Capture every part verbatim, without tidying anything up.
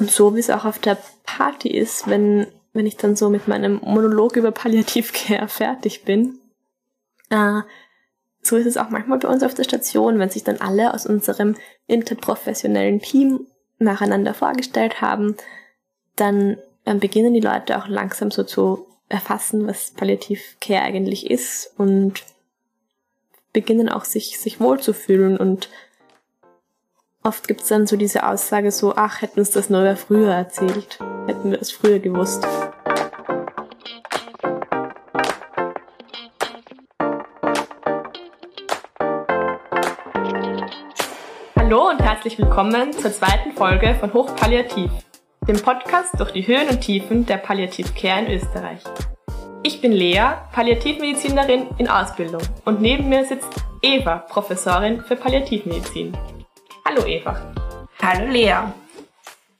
Und so wie es auch auf der Party ist, wenn, wenn ich dann so mit meinem Monolog über Palliative Care fertig bin, äh, so ist es auch manchmal bei uns auf der Station, wenn sich dann alle aus unserem interprofessionellen Team nacheinander vorgestellt haben, dann äh, beginnen die Leute auch langsam so zu erfassen, was Palliative Care eigentlich ist, und beginnen auch sich, sich wohlzufühlen. Und oft gibt es dann so diese Aussage so, ach, hätten uns das nur wer früher erzählt, hätten wir das früher gewusst. Hallo und herzlich willkommen zur zweiten Folge von Hoch Palliativ, dem Podcast durch die Höhen und Tiefen der Palliative Care in Österreich. Ich bin Lea, Palliativmedizinerin in Ausbildung, und neben mir sitzt Eva, Professorin für Palliativmedizin. Hallo Eva. Hallo Lea.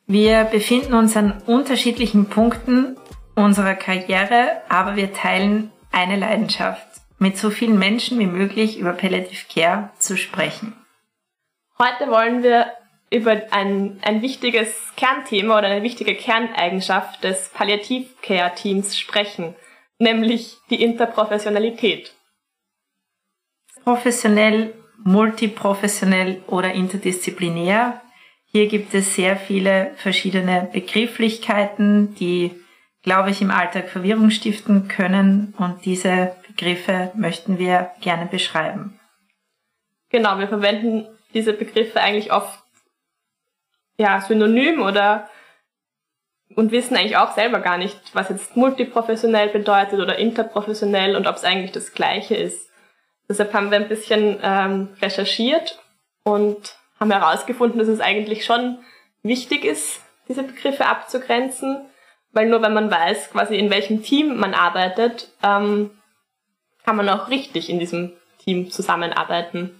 Wir befinden uns an unterschiedlichen Punkten unserer Karriere, aber wir teilen eine Leidenschaft, mit so vielen Menschen wie möglich über Palliative Care zu sprechen. Heute wollen wir über ein, ein wichtiges Kernthema oder eine wichtige Kerneigenschaft des Palliativ-Care-Teams sprechen, nämlich die Interprofessionalität. Professionell, multiprofessionell oder interdisziplinär. Hier gibt es sehr viele verschiedene Begrifflichkeiten, die, glaube ich, im Alltag Verwirrung stiften können, und diese Begriffe möchten wir gerne beschreiben. Genau, wir verwenden diese Begriffe eigentlich oft ja synonym oder und wissen eigentlich auch selber gar nicht, was jetzt multiprofessionell bedeutet oder interprofessionell und ob es eigentlich das Gleiche ist. Deshalb haben wir ein bisschen ähm, recherchiert und haben herausgefunden, dass es eigentlich schon wichtig ist, diese Begriffe abzugrenzen, weil nur wenn man weiß, quasi in welchem Team man arbeitet, ähm, kann man auch richtig in diesem Team zusammenarbeiten.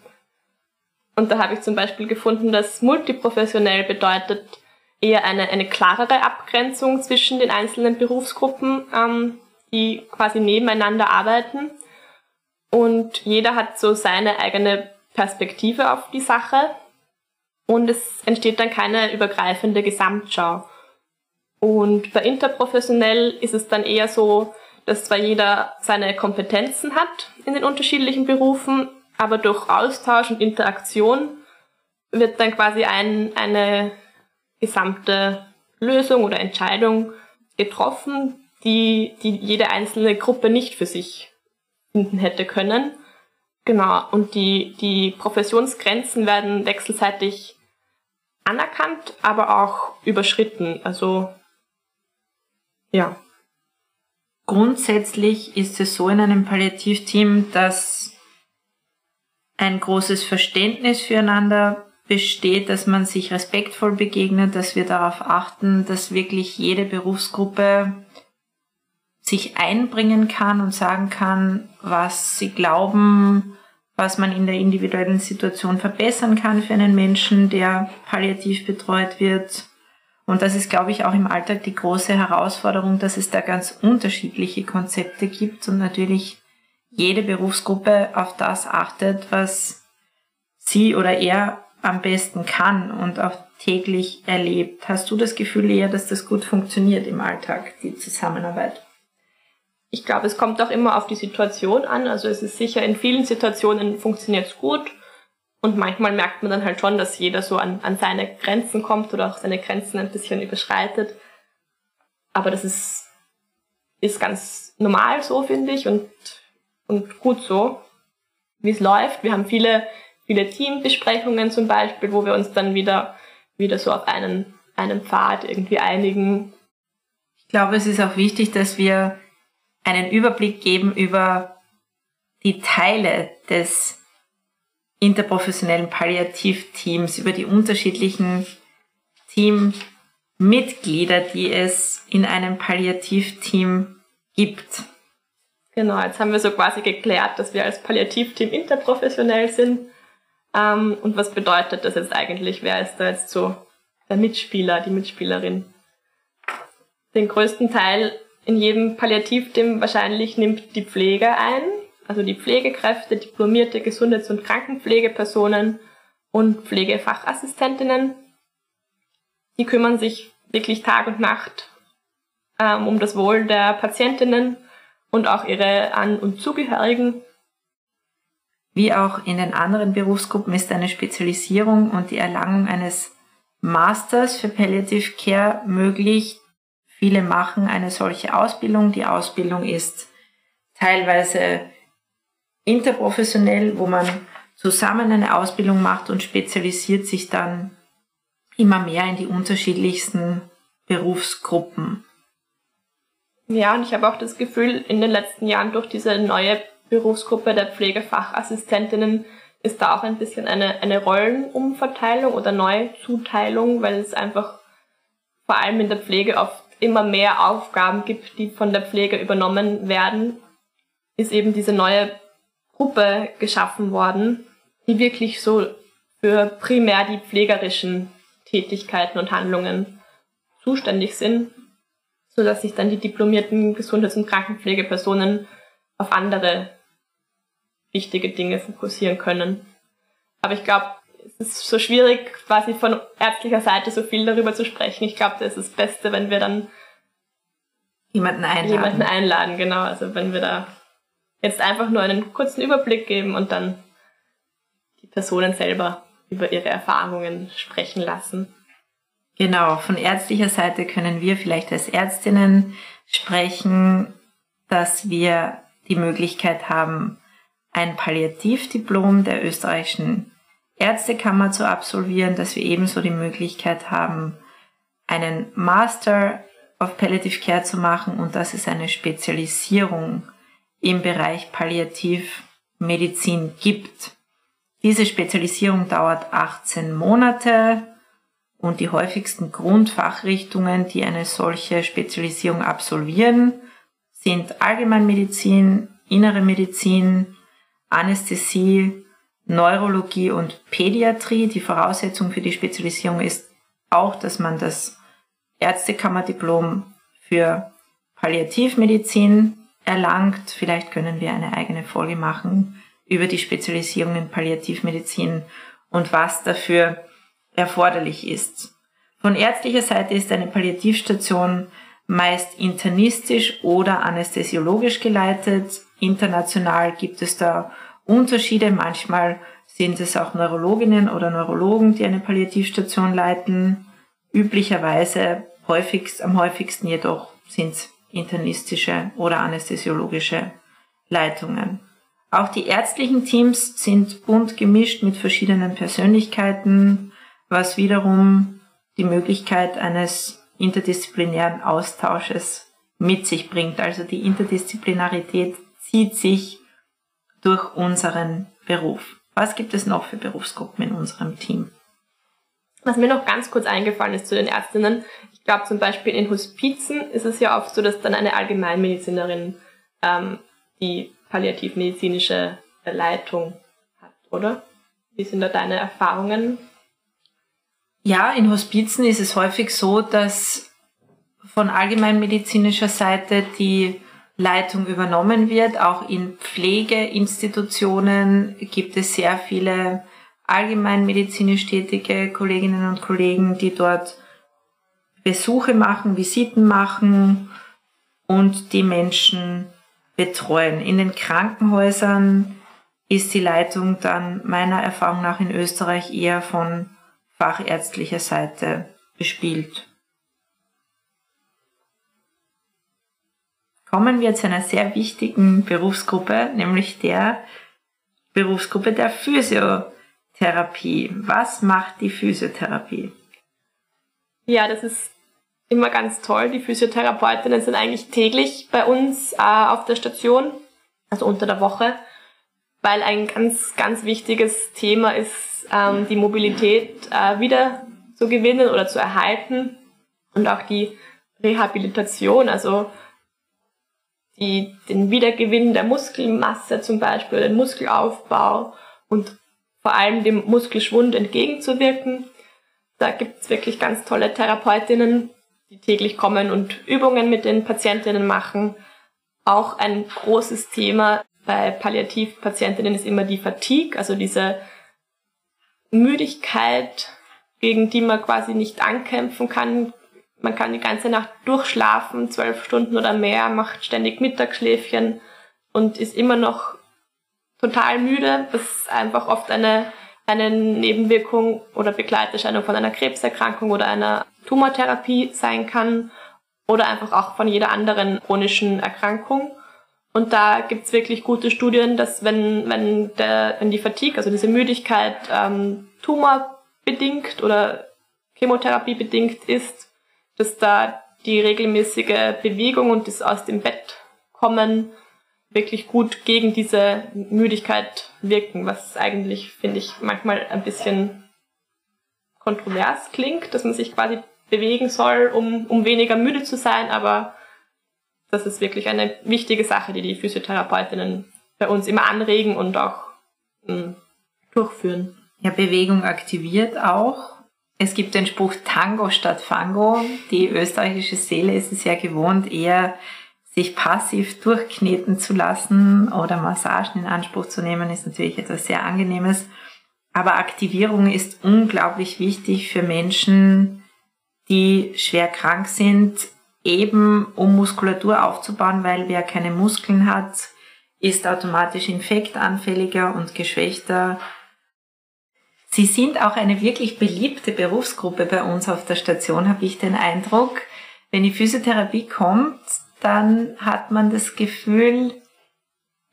Und da habe ich zum Beispiel gefunden, dass multiprofessionell bedeutet eher eine, eine klarere Abgrenzung zwischen den einzelnen Berufsgruppen, ähm, die quasi nebeneinander arbeiten. Und jeder hat so seine eigene Perspektive auf die Sache, und es entsteht dann keine übergreifende Gesamtschau. Und bei interprofessionell ist es dann eher so, dass zwar jeder seine Kompetenzen hat in den unterschiedlichen Berufen, aber durch Austausch und Interaktion wird dann quasi ein, eine gesamte Lösung oder Entscheidung getroffen, die, die jede einzelne Gruppe nicht für sich hätte können. Genau, und die, die Professionsgrenzen werden wechselseitig anerkannt, aber auch überschritten. Also, ja. Grundsätzlich ist es so in einem Palliativteam, dass ein großes Verständnis füreinander besteht, dass man sich respektvoll begegnet, dass wir darauf achten, dass wirklich jede Berufsgruppe sich einbringen kann und sagen kann, was sie glauben, was man in der individuellen Situation verbessern kann für einen Menschen, der palliativ betreut wird. Und das ist, glaube ich, auch im Alltag die große Herausforderung, dass es da ganz unterschiedliche Konzepte gibt und natürlich jede Berufsgruppe auf das achtet, was sie oder er am besten kann und auch täglich erlebt. Hast du das Gefühl eher, dass das gut funktioniert im Alltag, die Zusammenarbeit? Ich glaube, es kommt auch immer auf die Situation an. Also es ist sicher, in vielen Situationen funktioniert es gut, und manchmal merkt man dann halt schon, dass jeder so an, an seine Grenzen kommt oder auch seine Grenzen ein bisschen überschreitet. Aber das ist, ist ganz normal so, finde ich, und, und gut so, wie es läuft. Wir haben viele, viele Teambesprechungen zum Beispiel, wo wir uns dann wieder, wieder so auf einen, einen Pfad irgendwie einigen. Ich glaube, es ist auch wichtig, dass wir einen Überblick geben über die Teile des interprofessionellen Palliativteams, über die unterschiedlichen Teammitglieder, die es in einem Palliativteam gibt. Genau, jetzt haben wir so quasi geklärt, dass wir als Palliativteam interprofessionell sind. Ähm, und was bedeutet das jetzt eigentlich? Wer ist da jetzt so der Mitspieler, die Mitspielerin? Den größten Teil in jedem Palliativteam wahrscheinlich nimmt die Pflege ein, also die Pflegekräfte, diplomierte Gesundheits- und Krankenpflegepersonen und Pflegefachassistentinnen. Die kümmern sich wirklich Tag und Nacht ähm, um das Wohl der Patientinnen und auch ihre An- und Zugehörigen. Wie auch in den anderen Berufsgruppen ist eine Spezialisierung und die Erlangung eines Masters für Palliative Care möglich. Viele machen eine solche Ausbildung. Die Ausbildung ist teilweise interprofessionell, wo man zusammen eine Ausbildung macht und spezialisiert sich dann immer mehr in die unterschiedlichsten Berufsgruppen. Ja, und ich habe auch das Gefühl, in den letzten Jahren durch diese neue Berufsgruppe der Pflegefachassistentinnen ist da auch ein bisschen eine, eine Rollenumverteilung oder Neuzuteilung, weil es einfach vor allem in der Pflege oft immer mehr Aufgaben gibt, die von der Pflege übernommen werden, ist eben diese neue Gruppe geschaffen worden, die wirklich so für primär die pflegerischen Tätigkeiten und Handlungen zuständig sind, sodass sich dann die diplomierten Gesundheits- und Krankenpflegepersonen auf andere wichtige Dinge fokussieren können. Aber ich glaube, es ist so schwierig, quasi von ärztlicher Seite so viel darüber zu sprechen. Ich glaube, das ist das Beste, wenn wir dann jemanden einladen. Jemanden einladen, genau. Also wenn wir da jetzt einfach nur einen kurzen Überblick geben und dann die Personen selber über ihre Erfahrungen sprechen lassen. Genau, von ärztlicher Seite können wir vielleicht als Ärztinnen sprechen, dass wir die Möglichkeit haben, ein Palliativdiplom der österreichischen Ärztekammer zu absolvieren, dass wir ebenso die Möglichkeit haben, einen Master of Palliative Care zu machen und dass es eine Spezialisierung im Bereich Palliativmedizin gibt. Diese Spezialisierung dauert achtzehn Monate und die häufigsten Grundfachrichtungen, die eine solche Spezialisierung absolvieren, sind Allgemeinmedizin, Innere Medizin, Anästhesie, Neurologie und Pädiatrie. Die Voraussetzung für die Spezialisierung ist auch, dass man das Ärztekammerdiplom für Palliativmedizin erlangt. Vielleicht können wir eine eigene Folge machen über die Spezialisierung in Palliativmedizin und was dafür erforderlich ist. Von ärztlicher Seite ist eine Palliativstation meist internistisch oder anästhesiologisch geleitet. International gibt es da Unterschiede. Manchmal sind es auch Neurologinnen oder Neurologen, die eine Palliativstation leiten. Üblicherweise, häufigst, am häufigsten jedoch, sind es internistische oder anästhesiologische Leitungen. Auch die ärztlichen Teams sind bunt gemischt mit verschiedenen Persönlichkeiten, was wiederum die Möglichkeit eines interdisziplinären Austausches mit sich bringt. Also die Interdisziplinarität zieht sich durch unseren Beruf. Was gibt es noch für Berufsgruppen in unserem Team? Was mir noch ganz kurz eingefallen ist zu den Ärztinnen, ich glaube zum Beispiel in Hospizen ist es ja oft so, dass dann eine Allgemeinmedizinerin ähm, die palliativmedizinische Leitung hat, oder? Wie sind da deine Erfahrungen? Ja, in Hospizen ist es häufig so, dass von allgemeinmedizinischer Seite die Leitung übernommen wird. Auch in Pflegeinstitutionen gibt es sehr viele allgemeinmedizinisch tätige Kolleginnen und Kollegen, die dort Besuche machen, Visiten machen und die Menschen betreuen. In den Krankenhäusern ist die Leitung dann meiner Erfahrung nach in Österreich eher von fachärztlicher Seite bespielt. Kommen wir zu einer sehr wichtigen Berufsgruppe, nämlich der Berufsgruppe der Physiotherapie. Was macht die Physiotherapie? Ja, das ist immer ganz toll. Die Physiotherapeutinnen sind eigentlich täglich bei uns äh, auf der Station, also unter der Woche, weil ein ganz, ganz wichtiges Thema ist, ähm, die Mobilität äh, wieder zu gewinnen oder zu erhalten und auch die Rehabilitation, also Die, den Wiedergewinn der Muskelmasse zum Beispiel, den Muskelaufbau und vor allem dem Muskelschwund entgegenzuwirken. Da gibt es wirklich ganz tolle Therapeutinnen, die täglich kommen und Übungen mit den Patientinnen machen. Auch ein großes Thema bei Palliativpatientinnen ist immer die Fatigue, also diese Müdigkeit, gegen die man quasi nicht ankämpfen kann, Man kann die ganze Nacht durchschlafen, zwölf Stunden oder mehr, macht ständig Mittagsschläfchen und ist immer noch total müde. Das ist einfach oft eine, eine Nebenwirkung oder Begleiterscheinung von einer Krebserkrankung oder einer Tumortherapie sein kann oder einfach auch von jeder anderen chronischen Erkrankung. Und da gibt's wirklich gute Studien, dass wenn, wenn, der, wenn die Fatigue, also diese Müdigkeit, ähm, tumorbedingt oder chemotherapiebedingt ist, dass da die regelmäßige Bewegung und das aus dem Bett kommen wirklich gut gegen diese Müdigkeit wirken, was eigentlich, finde ich, manchmal ein bisschen kontrovers klingt, dass man sich quasi bewegen soll, um, um weniger müde zu sein, aber das ist wirklich eine wichtige Sache, die die Physiotherapeutinnen bei uns immer anregen und auch mh, durchführen. Ja, Bewegung aktiviert auch. Es gibt den Spruch Tango statt Fango. Die österreichische Seele ist es ja gewohnt, eher sich passiv durchkneten zu lassen oder Massagen in Anspruch zu nehmen, ist natürlich etwas sehr Angenehmes. Aber Aktivierung ist unglaublich wichtig für Menschen, die schwer krank sind, eben um Muskulatur aufzubauen, weil wer keine Muskeln hat, ist automatisch infektanfälliger und geschwächter. Sie sind auch eine wirklich beliebte Berufsgruppe bei uns auf der Station, habe ich den Eindruck. Wenn die Physiotherapie kommt, dann hat man das Gefühl,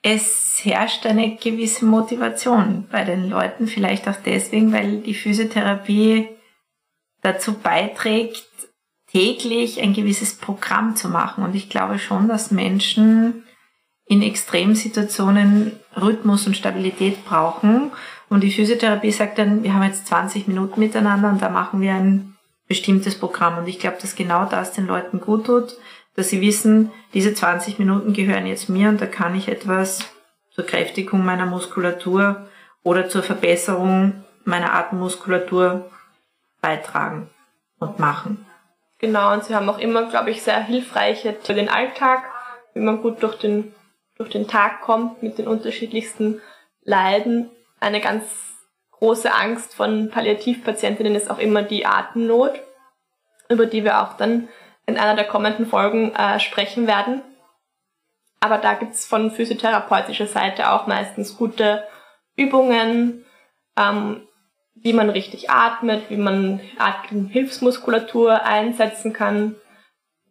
es herrscht eine gewisse Motivation bei den Leuten, vielleicht auch deswegen, weil die Physiotherapie dazu beiträgt, täglich ein gewisses Programm zu machen. Und ich glaube schon, dass Menschen in Extremsituationen Rhythmus und Stabilität brauchen. Und die Physiotherapie sagt dann, wir haben jetzt zwanzig Minuten miteinander und da machen wir ein bestimmtes Programm. Und ich glaube, dass genau das den Leuten gut tut, dass sie wissen, diese zwanzig Minuten gehören jetzt mir und da kann ich etwas zur Kräftigung meiner Muskulatur oder zur Verbesserung meiner Atemmuskulatur beitragen und machen. Genau, und sie haben auch immer, glaube ich, sehr hilfreiche für den Alltag, wie man gut durch den, durch den Tag kommt mit den unterschiedlichsten Leiden. Eine ganz große Angst von Palliativpatientinnen ist auch immer die Atemnot, über die wir auch dann in einer der kommenden Folgen äh, sprechen werden. Aber da gibt es von physiotherapeutischer Seite auch meistens gute Übungen, ähm, wie man richtig atmet, wie man Atemhilfsmuskulatur einsetzen kann.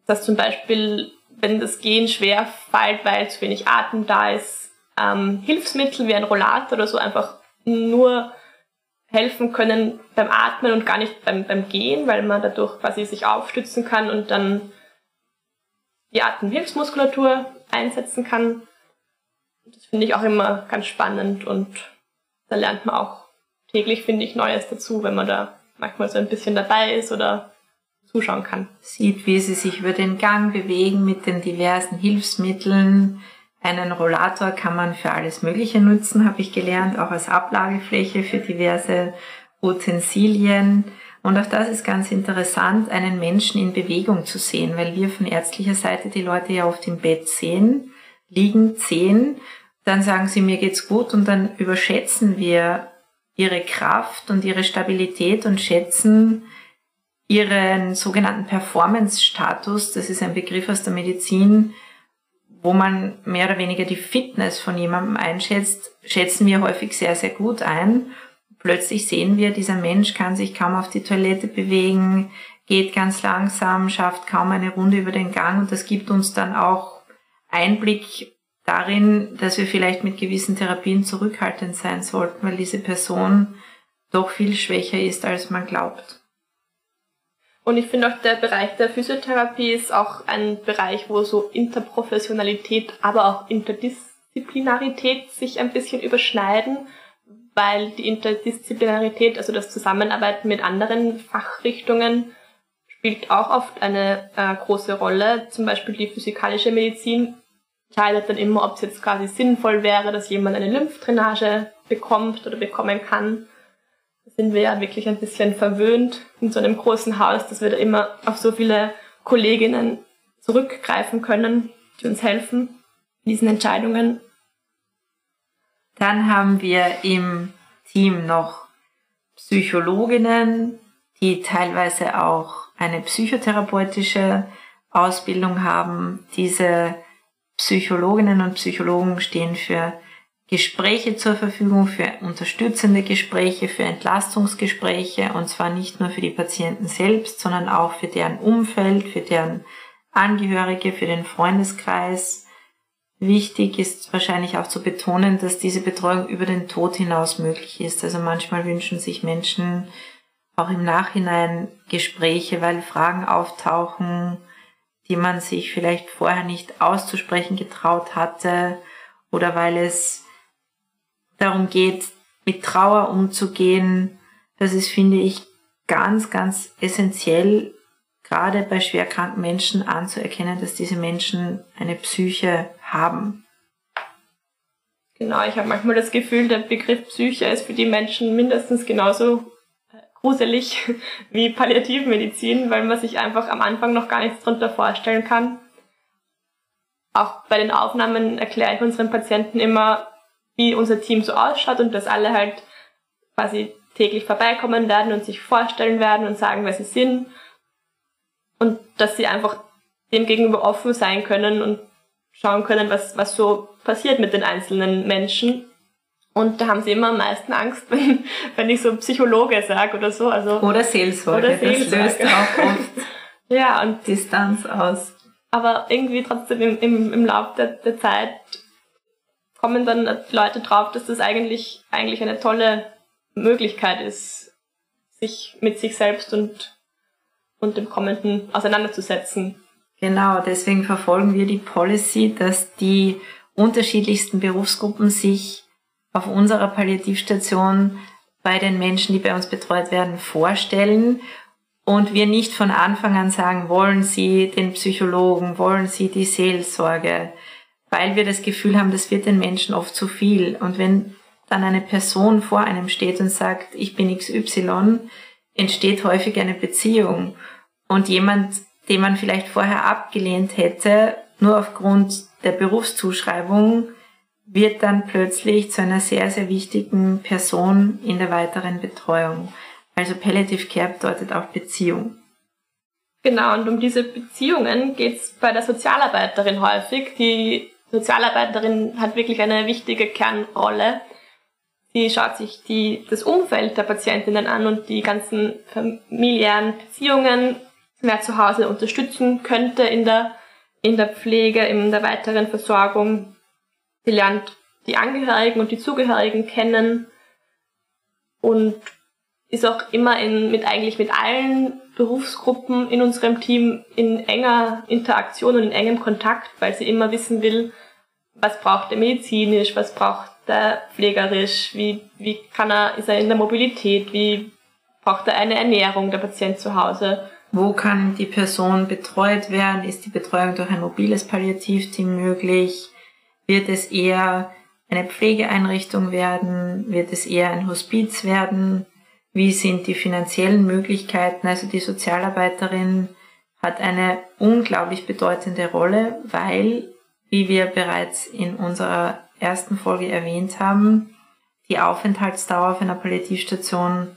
Dass zum Beispiel, wenn das Gehen schwer fällt, weil zu wenig Atem da ist, ähm, Hilfsmittel wie ein Rollator oder so einfach nur helfen können beim Atmen und gar nicht beim, beim Gehen, weil man dadurch quasi sich aufstützen kann und dann die Atemhilfsmuskulatur einsetzen kann. Das finde ich auch immer ganz spannend und da lernt man auch täglich, finde ich, Neues dazu, wenn man da manchmal so ein bisschen dabei ist oder zuschauen kann. Sieht, wie sie sich über den Gang bewegen mit den diversen Hilfsmitteln. Einen Rollator kann man für alles Mögliche nutzen, habe ich gelernt, auch als Ablagefläche für diverse Utensilien. Und auch das ist ganz interessant, einen Menschen in Bewegung zu sehen, weil wir von ärztlicher Seite die Leute ja oft im Bett sehen, liegend sehen, dann sagen sie, mir geht's gut und dann überschätzen wir ihre Kraft und ihre Stabilität und schätzen ihren sogenannten Performance-Status, das ist ein Begriff aus der Medizin, wo man mehr oder weniger die Fitness von jemandem einschätzt, schätzen wir häufig sehr, sehr gut ein. Plötzlich sehen wir, dieser Mensch kann sich kaum auf die Toilette bewegen, geht ganz langsam, schafft kaum eine Runde über den Gang und das gibt uns dann auch Einblick darin, dass wir vielleicht mit gewissen Therapien zurückhaltend sein sollten, weil diese Person doch viel schwächer ist, als man glaubt. Und ich finde auch, der Bereich der Physiotherapie ist auch ein Bereich, wo so Interprofessionalität, aber auch Interdisziplinarität sich ein bisschen überschneiden, weil die Interdisziplinarität, also das Zusammenarbeiten mit anderen Fachrichtungen, spielt auch oft eine äh, große Rolle. Zum Beispiel die physikalische Medizin entscheidet dann immer, ob es jetzt quasi sinnvoll wäre, dass jemand eine Lymphdrainage bekommt oder bekommen kann. Sind wir ja wirklich ein bisschen verwöhnt in so einem großen Haus, dass wir da immer auf so viele Kolleginnen zurückgreifen können, die uns helfen in diesen Entscheidungen. Dann haben wir im Team noch Psychologinnen, die teilweise auch eine psychotherapeutische Ausbildung haben. Diese Psychologinnen und Psychologen stehen für Gespräche zur Verfügung, für unterstützende Gespräche, für Entlastungsgespräche, und zwar nicht nur für die Patienten selbst, sondern auch für deren Umfeld, für deren Angehörige, für den Freundeskreis. Wichtig ist wahrscheinlich auch zu betonen, dass diese Betreuung über den Tod hinaus möglich ist. Also manchmal wünschen sich Menschen auch im Nachhinein Gespräche, weil Fragen auftauchen, die man sich vielleicht vorher nicht auszusprechen getraut hatte, oder weil es darum geht, mit Trauer umzugehen. Das ist, finde ich, ganz, ganz essentiell, gerade bei schwerkranken Menschen anzuerkennen, dass diese Menschen eine Psyche haben. Genau, ich habe manchmal das Gefühl, der Begriff Psyche ist für die Menschen mindestens genauso gruselig wie Palliativmedizin, weil man sich einfach am Anfang noch gar nichts darunter vorstellen kann. Auch bei den Aufnahmen erkläre ich unseren Patienten immer, wie unser Team so ausschaut und dass alle halt quasi täglich vorbeikommen werden und sich vorstellen werden und sagen, wer sie sind. Und dass sie einfach dem gegenüber offen sein können und schauen können, was, was so passiert mit den einzelnen Menschen. Und da haben sie immer am meisten Angst, wenn, wenn ich so Psychologe sage oder so. Also, oder Seelsorge, oder Seelsorge. Das löst auch oft ja, und Distanz aus. Aber irgendwie trotzdem im, im, im Laufe der, der Zeit kommen dann Leute drauf, dass das eigentlich, eigentlich eine tolle Möglichkeit ist, sich mit sich selbst und, und dem Kommenden auseinanderzusetzen. Genau, deswegen verfolgen wir die Policy, dass die unterschiedlichsten Berufsgruppen sich auf unserer Palliativstation bei den Menschen, die bei uns betreut werden, vorstellen. Und wir nicht von Anfang an sagen, wollen Sie den Psychologen, wollen Sie die Seelsorge, weil wir das Gefühl haben, das wird den Menschen oft zu viel. Und wenn dann eine Person vor einem steht und sagt, ich bin X Y, entsteht häufig eine Beziehung. Und jemand, den man vielleicht vorher abgelehnt hätte, nur aufgrund der Berufszuschreibung, wird dann plötzlich zu einer sehr, sehr wichtigen Person in der weiteren Betreuung. Also Palliative Care bedeutet auch Beziehung. Genau, und um diese Beziehungen geht es bei der Sozialarbeiterin häufig. Die Sozialarbeiterin hat wirklich eine wichtige Kernrolle. Die schaut sich die, das Umfeld der Patientinnen an und die ganzen familiären Beziehungen, wer zu Hause unterstützen könnte in der, in der Pflege, in der weiteren Versorgung. Sie lernt die Angehörigen und die Zugehörigen kennen und ist auch immer in, mit eigentlich mit allen Berufsgruppen in unserem Team in enger Interaktion und in engem Kontakt, weil sie immer wissen will, was braucht er medizinisch, was braucht er pflegerisch, wie, wie kann er, ist er in der Mobilität, wie braucht er eine Ernährung, der Patient zu Hause. Wo kann die Person betreut werden? Ist die Betreuung durch ein mobiles Palliativteam möglich? Wird es eher eine Pflegeeinrichtung werden? Wird es eher ein Hospiz werden? Wie sind die finanziellen Möglichkeiten? Also die Sozialarbeiterin hat eine unglaublich bedeutende Rolle, weil, wie wir bereits in unserer ersten Folge erwähnt haben, die Aufenthaltsdauer auf einer Palliativstation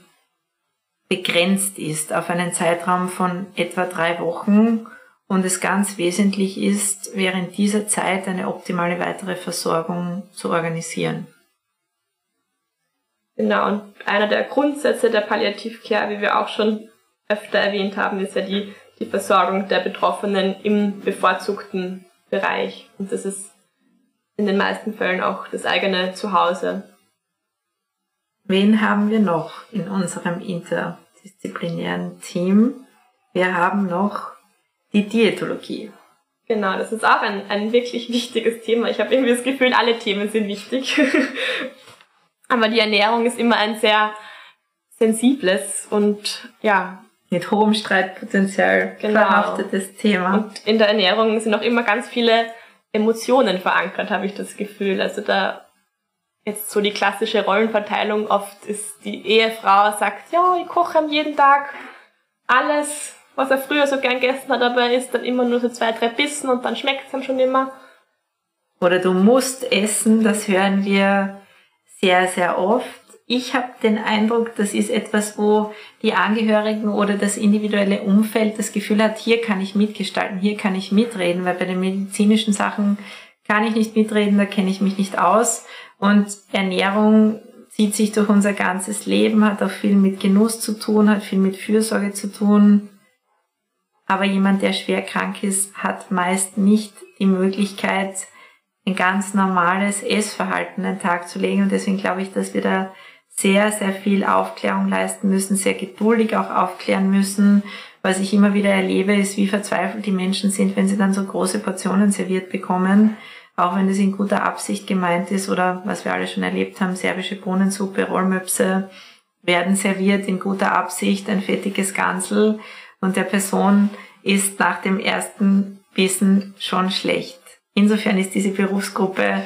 begrenzt ist auf einen Zeitraum von etwa drei Wochen und es ganz wesentlich ist, während dieser Zeit eine optimale weitere Versorgung zu organisieren. Genau, und einer der Grundsätze der Palliative Care, wie wir auch schon öfter erwähnt haben, ist ja die, die Versorgung der Betroffenen im bevorzugten Bereich. Und das ist in den meisten Fällen auch das eigene Zuhause. Wen haben wir noch in unserem interdisziplinären Team? Wir haben noch die Diätologie. Genau, das ist auch ein, ein wirklich wichtiges Thema. Ich habe irgendwie das Gefühl, alle Themen sind wichtig. Aber die Ernährung ist immer ein sehr sensibles und, ja, mit hohem Streitpotenzial genau. Verhaftetes Thema. Und in der Ernährung sind auch immer ganz viele Emotionen verankert, habe ich das Gefühl. Also da jetzt so die klassische Rollenverteilung oft ist, die Ehefrau sagt, ja, ich koche am jeden Tag alles, was er früher so gern gegessen hat, aber er isst dann immer nur so zwei, drei Bissen und dann schmeckt es ihm schon immer. Oder du musst essen, das hören wir sehr, sehr oft. Ich habe den Eindruck, das ist etwas, wo die Angehörigen oder das individuelle Umfeld das Gefühl hat, hier kann ich mitgestalten, hier kann ich mitreden, weil bei den medizinischen Sachen kann ich nicht mitreden, da kenne ich mich nicht aus. Und Ernährung zieht sich durch unser ganzes Leben, hat auch viel mit Genuss zu tun, hat viel mit Fürsorge zu tun. Aber jemand, der schwer krank ist, hat meist nicht die Möglichkeit, ein ganz normales Essverhalten an den Tag zu legen. Und deswegen glaube ich, dass wir da sehr, sehr viel Aufklärung leisten müssen, sehr geduldig auch aufklären müssen. Was ich immer wieder erlebe, ist, wie verzweifelt die Menschen sind, wenn sie dann so große Portionen serviert bekommen, auch wenn das in guter Absicht gemeint ist oder, was wir alle schon erlebt haben, serbische Bohnensuppe, Rollmöpse werden serviert in guter Absicht, ein fettiges Gansel, und der Person ist nach dem ersten Bissen schon schlecht. Insofern ist diese Berufsgruppe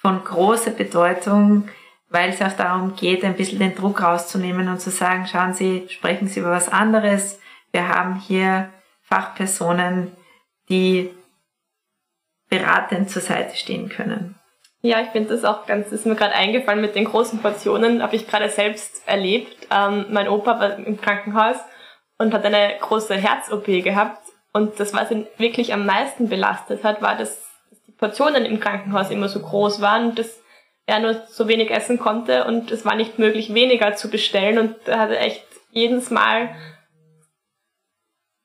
von großer Bedeutung, weil es auch darum geht, ein bisschen den Druck rauszunehmen und zu sagen, schauen Sie, sprechen Sie über was anderes. Wir haben hier Fachpersonen, die beratend zur Seite stehen können. Ja, ich finde das auch ganz, das ist mir gerade eingefallen mit den großen Portionen, habe ich gerade selbst erlebt. Ähm, mein Opa war im Krankenhaus und hat eine große Herz-O P gehabt. Und das, was ihn wirklich am meisten belastet hat, war, dass die Portionen im Krankenhaus immer so groß waren und dass er nur so wenig essen konnte und es war nicht möglich, weniger zu bestellen. Und da hatte echt jedes Mal,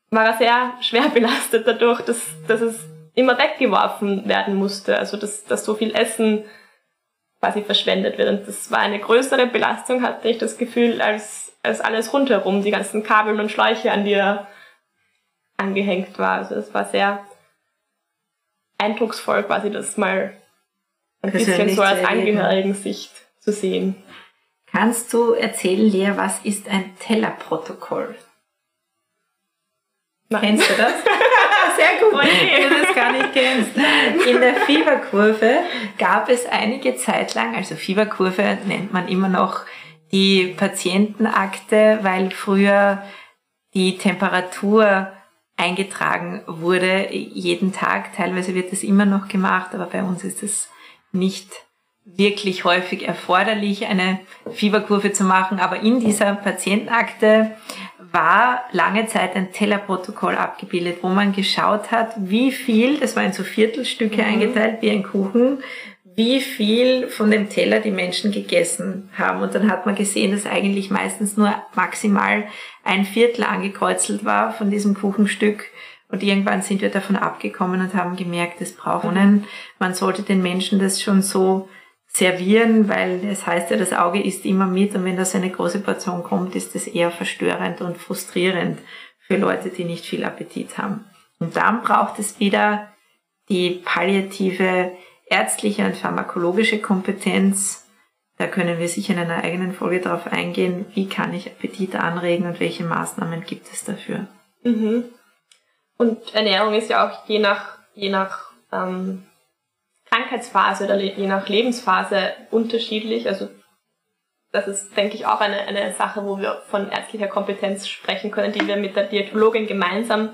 war er sehr schwer belastet dadurch, dass, dass es immer weggeworfen werden musste. Also dass, dass so viel Essen quasi verschwendet wird. Und das war eine größere Belastung, hatte ich das Gefühl, als, als alles rundherum, die ganzen Kabel und Schläuche, an die er angehängt war. Also es war sehr eindrucksvoll, quasi das mal ein bisschen so als Angehörigen-Sicht zu sehen. Kannst du erzählen, Lea, was ist ein Tellerprotokoll? Nein. Kennst du das? Sehr gut, wenn du das gar nicht kennst. In der Fieberkurve gab es einige Zeit lang, also Fieberkurve nennt man immer noch die Patientenakte, weil früher die Temperatur eingetragen wurde, jeden Tag. Teilweise wird das immer noch gemacht, aber bei uns ist es nicht wirklich häufig erforderlich, eine Fieberkurve zu machen. Aber in dieser Patientenakte war lange Zeit ein Tellerprotokoll abgebildet, wo man geschaut hat, wie viel, das war in so Viertelstücke mhm. eingeteilt, wie ein Kuchen, wie viel von dem Teller die Menschen gegessen haben. Und dann hat man gesehen, dass eigentlich meistens nur maximal ein Viertel angekreuzelt war von diesem Kuchenstück. Und irgendwann sind wir davon abgekommen und haben gemerkt, das braucht man. Man sollte den Menschen das schon so servieren, weil es heißt ja, das Auge isst immer mit. Und wenn da so eine große Portion kommt, ist das eher verstörend und frustrierend für Leute, die nicht viel Appetit haben. Und dann braucht es wieder die palliative ärztliche und pharmakologische Kompetenz, da können wir sicher in einer eigenen Folge darauf eingehen, wie kann ich Appetit anregen und welche Maßnahmen gibt es dafür. Mhm. Und Ernährung ist ja auch je nach, je nach ähm, Krankheitsphase oder je nach Lebensphase unterschiedlich. Also das ist, denke ich, auch eine, eine Sache, wo wir von ärztlicher Kompetenz sprechen können, die wir mit der Diätologin gemeinsam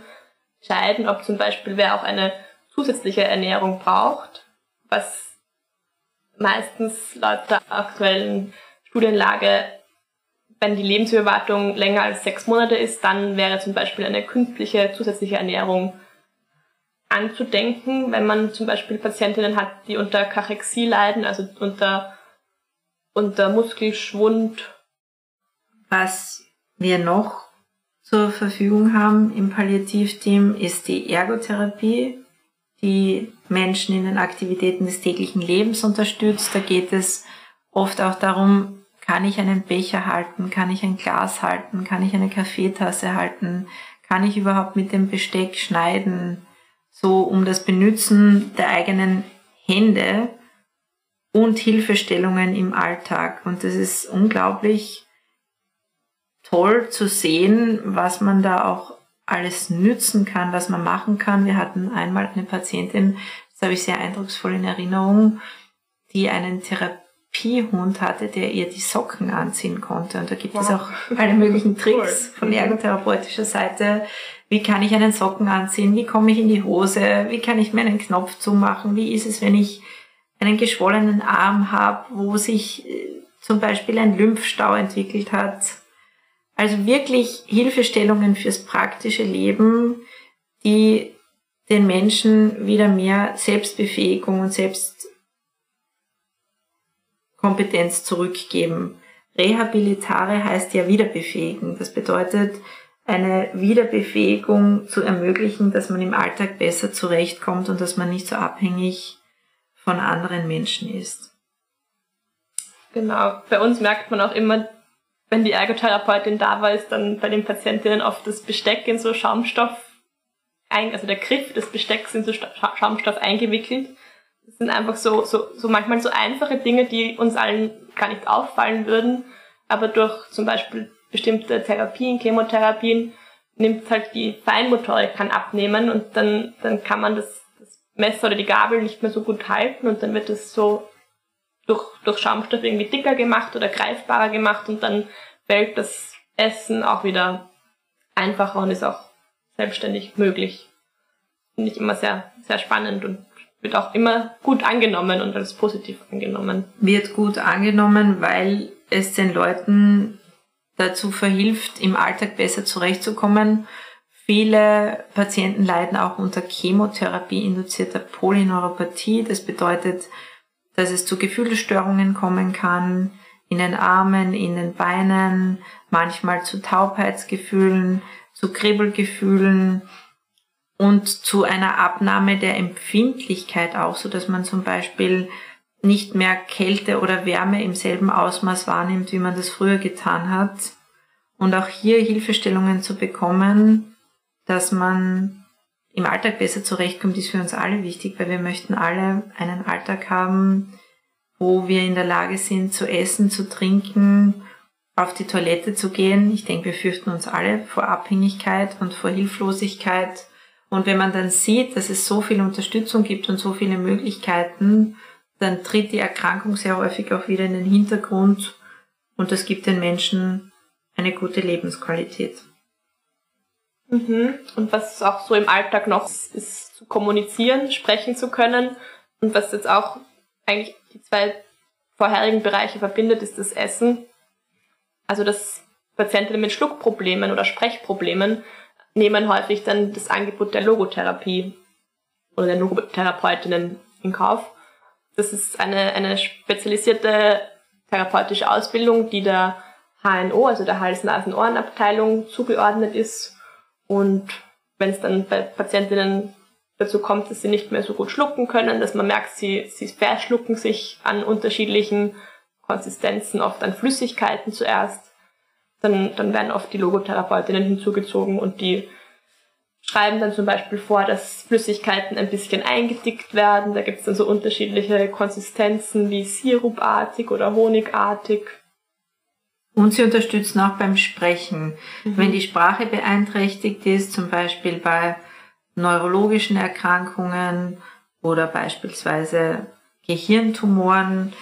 entscheiden, ob zum Beispiel wer auch eine zusätzliche Ernährung braucht, was meistens laut der aktuellen Studienlage, wenn die Lebenserwartung länger als sechs Monate ist, dann wäre zum Beispiel eine künstliche zusätzliche Ernährung anzudenken, wenn man zum Beispiel Patientinnen hat, die unter Kachexie leiden, also unter, unter Muskelschwund. Was wir noch zur Verfügung haben im Palliativteam ist die Ergotherapie, die Menschen in den Aktivitäten des täglichen Lebens unterstützt. Da geht es oft auch darum, kann ich einen Becher halten, kann ich ein Glas halten, kann ich eine Kaffeetasse halten, kann ich überhaupt mit dem Besteck schneiden, so um das Benützen der eigenen Hände und Hilfestellungen im Alltag. Und das ist unglaublich toll zu sehen, was man da auch alles nützen kann, was man machen kann. Wir hatten einmal eine Patientin, das habe ich sehr eindrucksvoll in Erinnerung, die einen Therapiehund hatte, der ihr die Socken anziehen konnte. Und da gibt wow. es auch alle möglichen Tricks cool. von ergotherapeutischer Seite. Wie kann ich einen Socken anziehen? Wie komme ich in die Hose? Wie kann ich mir einen Knopf zumachen? Wie ist es, wenn ich einen geschwollenen Arm habe, wo sich zum Beispiel einen Lymphstau entwickelt hat. Also wirklich Hilfestellungen fürs praktische Leben, die den Menschen wieder mehr Selbstbefähigung und Selbstkompetenz zurückgeben. Rehabilitare heißt ja wiederbefähigen. Das bedeutet, eine Wiederbefähigung zu ermöglichen, dass man im Alltag besser zurechtkommt und dass man nicht so abhängig von anderen Menschen ist. Genau. Bei uns merkt man auch immer, wenn die Ergotherapeutin da war, ist dann bei den Patientinnen oft das Besteck in so Schaumstoff, also der Griff des Bestecks in so Schaumstoff eingewickelt. Das sind einfach so, so, so manchmal so einfache Dinge, die uns allen gar nicht auffallen würden, aber durch zum Beispiel bestimmte Therapien, Chemotherapien, nimmt halt die Feinmotorik, kann abnehmen und dann, dann kann man das, das Messer oder die Gabel nicht mehr so gut halten und dann wird es so durch, durch Schaumstoff irgendwie dicker gemacht oder greifbarer gemacht und dann fällt das Essen auch wieder einfacher und ist auch selbstständig möglich. Finde ich immer sehr, sehr spannend und wird auch immer gut angenommen und als positiv angenommen. Wird gut angenommen, weil es den Leuten dazu verhilft, im Alltag besser zurechtzukommen. Viele Patienten leiden auch unter Chemotherapie-induzierter Polyneuropathie. Das bedeutet, dass es zu Gefühlsstörungen kommen kann, in den Armen, in den Beinen, manchmal zu Taubheitsgefühlen, zu Kribbelgefühlen und zu einer Abnahme der Empfindlichkeit auch, so dass man zum Beispiel nicht mehr Kälte oder Wärme im selben Ausmaß wahrnimmt, wie man das früher getan hat. Und auch hier Hilfestellungen zu bekommen, dass man im Alltag besser zurechtkommt, ist für uns alle wichtig, weil wir möchten alle einen Alltag haben, wo wir in der Lage sind, zu essen, zu trinken, auf die Toilette zu gehen. Ich denke, wir fürchten uns alle vor Abhängigkeit und vor Hilflosigkeit. Und wenn man dann sieht, dass es so viel Unterstützung gibt und so viele Möglichkeiten, dann tritt die Erkrankung sehr häufig auch wieder in den Hintergrund und das gibt den Menschen eine gute Lebensqualität. Mhm. Und was auch so im Alltag noch ist, ist zu kommunizieren, sprechen zu können. Und was jetzt auch eigentlich die zwei vorherigen Bereiche verbindet, ist das Essen. Also dass Patientinnen mit Schluckproblemen oder Sprechproblemen nehmen häufig dann das Angebot der Logotherapie oder der Logotherapeutinnen in Kauf. Das ist eine, eine spezialisierte therapeutische Ausbildung, die der H N O, also der Hals-Nasen-Ohren-Abteilung, zugeordnet ist. Und wenn es dann bei Patientinnen dazu kommt, dass sie nicht mehr so gut schlucken können, dass man merkt, sie, sie verschlucken sich an unterschiedlichen Konsistenzen, oft an Flüssigkeiten zuerst, dann, dann werden oft die Logotherapeutinnen hinzugezogen und die schreiben dann zum Beispiel vor, dass Flüssigkeiten ein bisschen eingedickt werden. Da gibt es dann so unterschiedliche Konsistenzen wie sirupartig oder honigartig. Und sie unterstützen auch beim Sprechen. Mhm. Wenn die Sprache beeinträchtigt ist, zum Beispiel bei neurologischen Erkrankungen oder beispielsweise Gehirntumoren,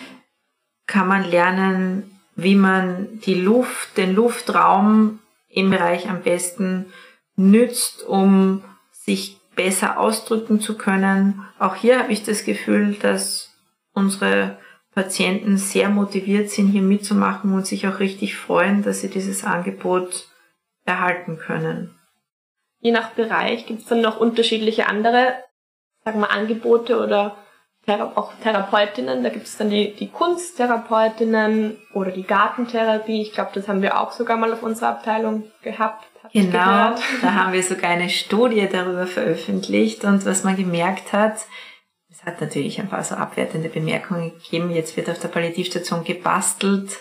kann man lernen, wie man die Luft, den Luftraum im Bereich am besten nützt, um sich besser ausdrücken zu können. Auch hier habe ich das Gefühl, dass unsere Patienten sehr motiviert sind, hier mitzumachen und sich auch richtig freuen, dass sie dieses Angebot erhalten können. Je nach Bereich gibt es dann noch unterschiedliche andere, sagen wir, Angebote oder Thera- auch Therapeutinnen. Da gibt es dann die, die Kunsttherapeutinnen oder die Gartentherapie. Ich glaube, das haben wir auch sogar mal auf unserer Abteilung gehabt. Genau, da haben wir sogar eine Studie darüber veröffentlicht und was man gemerkt hat, es hat natürlich ein paar so abwertende Bemerkungen gegeben, jetzt wird auf der Palliativstation gebastelt,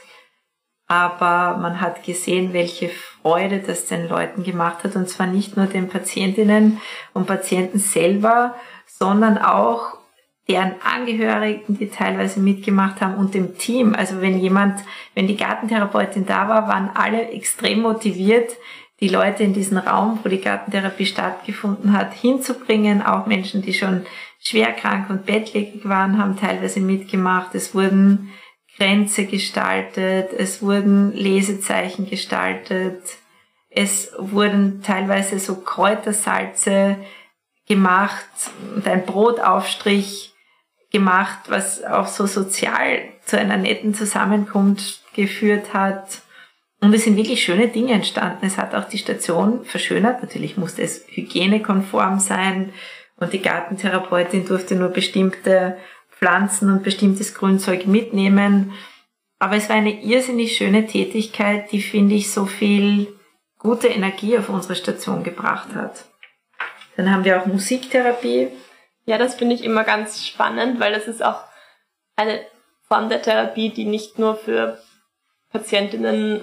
aber man hat gesehen, welche Freude das den Leuten gemacht hat und zwar nicht nur den Patientinnen und Patienten selber, sondern auch deren Angehörigen, die teilweise mitgemacht haben und dem Team. Also wenn jemand, wenn die Gartentherapeutin da war, waren alle extrem motiviert, die Leute in diesen Raum, wo die Gartentherapie stattgefunden hat, hinzubringen. Auch Menschen, die schon schwer krank und bettlägerig waren, haben teilweise mitgemacht. Es wurden Kränze gestaltet, es wurden Lesezeichen gestaltet, es wurden teilweise so Kräutersalze gemacht und ein Brotaufstrich gemacht, was auch so sozial zu einer netten Zusammenkunft geführt hat. Und es sind wirklich schöne Dinge entstanden. Es hat auch die Station verschönert. Natürlich musste es hygienekonform sein und die Gartentherapeutin durfte nur bestimmte Pflanzen und bestimmtes Grünzeug mitnehmen. Aber es war eine irrsinnig schöne Tätigkeit, die, finde ich, so viel gute Energie auf unsere Station gebracht hat. Dann haben wir auch Musiktherapie. Ja, das finde ich immer ganz spannend, weil das ist auch eine Form der Therapie, die nicht nur für Patientinnen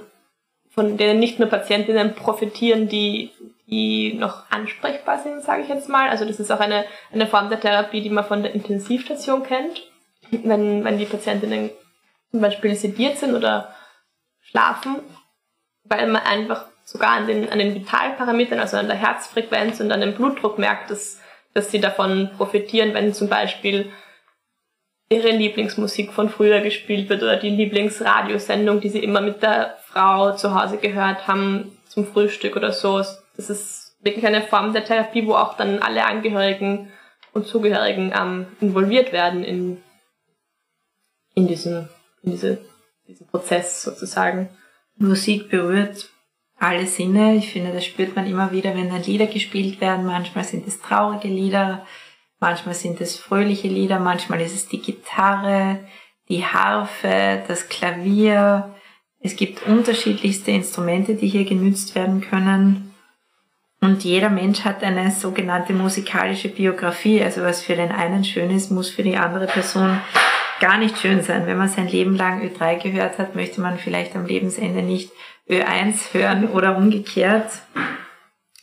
von denen nicht nur Patientinnen profitieren, die, die noch ansprechbar sind, sage ich jetzt mal. Also das ist auch eine, eine Form der Therapie, die man von der Intensivstation kennt. Wenn, wenn die Patientinnen zum Beispiel sediert sind oder schlafen, weil man einfach sogar an den, an den Vitalparametern, also an der Herzfrequenz und an dem Blutdruck merkt, dass, dass sie davon profitieren, wenn zum Beispiel ihre Lieblingsmusik von früher gespielt wird oder die Lieblingsradiosendung, die sie immer mit der Frau zu Hause gehört haben zum Frühstück oder so. Das ist wirklich eine Form der Therapie, wo auch dann alle Angehörigen und Zugehörigen ähm, involviert werden in, in, diesen, in diese, diesen Prozess sozusagen. Musik berührt alle Sinne. Ich finde, das spürt man immer wieder, wenn dann Lieder gespielt werden. Manchmal sind es traurige Lieder, manchmal sind es fröhliche Lieder, manchmal ist es die Gitarre, die Harfe, das Klavier. Es gibt unterschiedlichste Instrumente, die hier genützt werden können. Und jeder Mensch hat eine sogenannte musikalische Biografie. Also was für den einen schön ist, muss für die andere Person gar nicht schön sein. Wenn man sein Leben lang Ö drei gehört hat, möchte man vielleicht am Lebensende nicht Ö eins hören oder umgekehrt.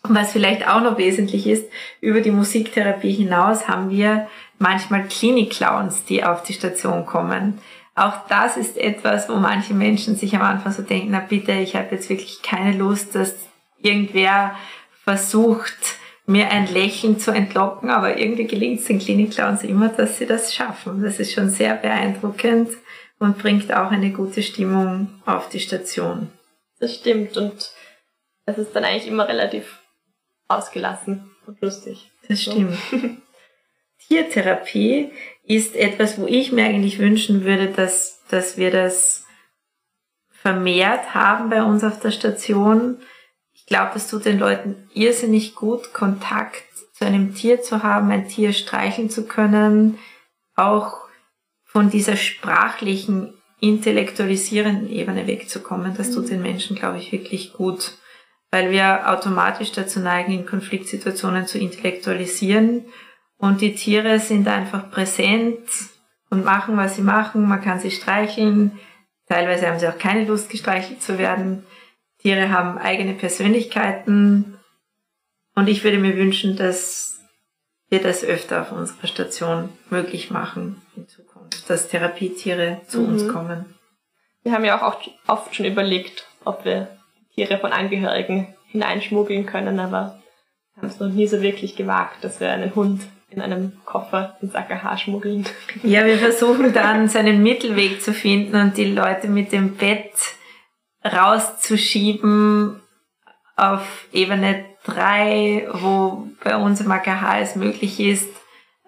Was vielleicht auch noch wesentlich ist, über die Musiktherapie hinaus haben wir manchmal Klinik-Clowns, die auf die Station kommen. Auch das ist etwas, wo manche Menschen sich am Anfang so denken, na bitte, ich habe jetzt wirklich keine Lust, dass irgendwer versucht, mir ein Lächeln zu entlocken, aber irgendwie gelingt es den Klinik-Clowns immer, dass sie das schaffen. Das ist schon sehr beeindruckend und bringt auch eine gute Stimmung auf die Station. Das stimmt und das ist dann eigentlich immer relativ ausgelassen und lustig. Das stimmt. Tiertherapie ist etwas, wo ich mir eigentlich wünschen würde, dass, dass wir das vermehrt haben bei uns auf der Station. Ich glaube, es tut den Leuten irrsinnig gut, Kontakt zu einem Tier zu haben, ein Tier streicheln zu können, auch von dieser sprachlichen, intellektualisierenden Ebene wegzukommen. Das tut den Menschen, glaube ich, wirklich gut, weil wir automatisch dazu neigen, in Konfliktsituationen zu intellektualisieren. Und die Tiere sind einfach präsent und machen, was sie machen. Man kann sie streicheln. Teilweise haben sie auch keine Lust, gestreichelt zu werden. Tiere haben eigene Persönlichkeiten. Und ich würde mir wünschen, dass wir das öfter auf unserer Station möglich machen in Zukunft, dass Therapietiere zu mhm. uns kommen. Wir haben ja auch oft schon überlegt, ob wir Tiere von Angehörigen hineinschmuggeln können, aber wir haben es noch nie so wirklich gewagt, dass wir einen Hund in einem Koffer ins A K H schmuggeln. Ja, wir versuchen dann, seinen Mittelweg zu finden und die Leute mit dem Bett rauszuschieben auf Ebene drei, wo bei uns im A K H es möglich ist,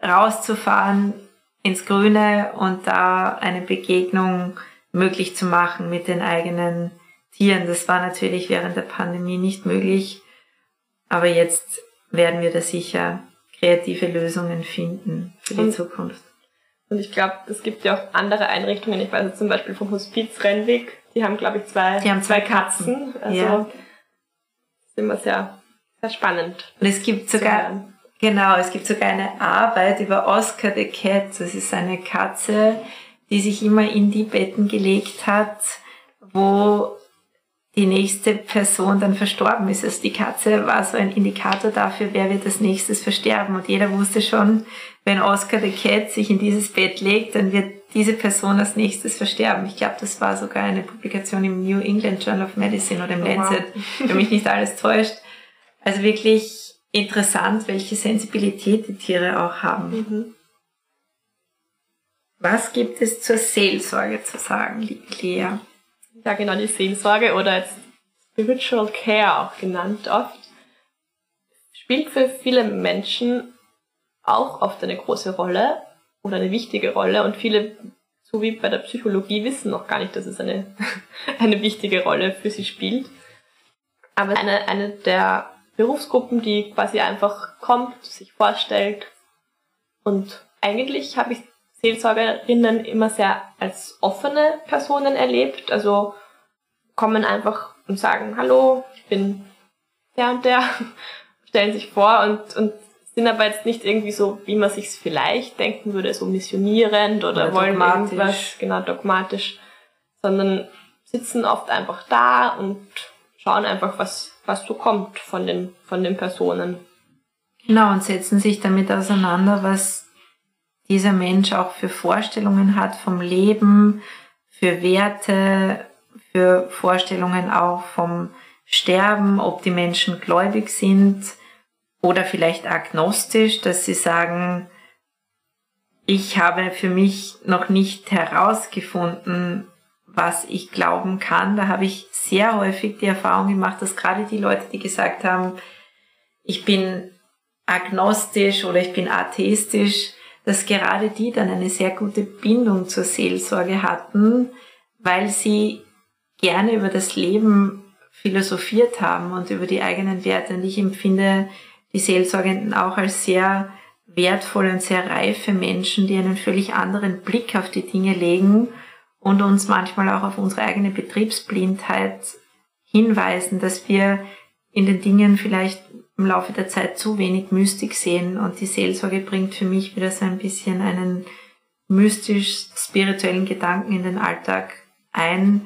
rauszufahren ins Grüne und da eine Begegnung möglich zu machen mit den eigenen Tieren. Das war natürlich während der Pandemie nicht möglich, aber jetzt werden wir da sicher kreative Lösungen finden für die und, Zukunft. Und ich glaube, es gibt ja auch andere Einrichtungen. Ich weiß jetzt zum Beispiel vom Hospiz Rennweg, die haben, glaube ich, zwei, die haben zwei Katzen. Katzen. Also ja. Das ist immer sehr, sehr spannend. Und es gibt sogar, genau, es gibt sogar eine Arbeit über Oscar the Cat. Das ist eine Katze, die sich immer in die Betten gelegt hat, wo die nächste Person dann verstorben ist. Also die Katze war so ein Indikator dafür, wer wird als nächstes versterben. Und jeder wusste schon, wenn Oscar the Cat sich in dieses Bett legt, dann wird diese Person als nächstes versterben. Ich glaube, das war sogar eine Publikation im New England Journal of Medicine oder im Lancet, wenn mich nicht alles täuscht. Also wirklich interessant, welche Sensibilität die Tiere auch haben. Mhm. Was gibt es zur Seelsorge zu sagen, liebe Lea? Ja, genau, die Seelsorge oder jetzt Spiritual Care auch genannt oft, spielt für viele Menschen auch oft eine große Rolle und eine wichtige Rolle. Und viele, so wie bei der Psychologie, wissen noch gar nicht, dass es eine, eine wichtige Rolle für sie spielt. Aber eine, eine der Berufsgruppen, die quasi einfach kommt, sich vorstellt. Und eigentlich habe ich Seelsorgerinnen immer sehr als offene Personen erlebt. Also kommen einfach und sagen, hallo, ich bin der und der, stellen sich vor und, und sind aber jetzt nicht irgendwie so, wie man sich's vielleicht denken würde, so missionierend oder, oder wollen irgendwas, genau, dogmatisch, sondern sitzen oft einfach da und schauen einfach, was, was so kommt von den, von den Personen. Genau, und setzen sich damit auseinander, was dieser Mensch auch für Vorstellungen hat vom Leben, für Werte, für Vorstellungen auch vom Sterben, ob die Menschen gläubig sind oder vielleicht agnostisch, dass sie sagen, ich habe für mich noch nicht herausgefunden, was ich glauben kann. Da habe ich sehr häufig die Erfahrung gemacht, dass gerade die Leute, die gesagt haben, ich bin agnostisch oder ich bin atheistisch, dass gerade die dann eine sehr gute Bindung zur Seelsorge hatten, weil sie gerne über das Leben philosophiert haben und über die eigenen Werte. Und ich empfinde die Seelsorgenden auch als sehr wertvolle und sehr reife Menschen, die einen völlig anderen Blick auf die Dinge legen und uns manchmal auch auf unsere eigene Betriebsblindheit hinweisen, dass wir in den Dingen vielleicht im Laufe der Zeit zu wenig Mystik sehen, und die Seelsorge bringt für mich wieder so ein bisschen einen mystisch-spirituellen Gedanken in den Alltag ein,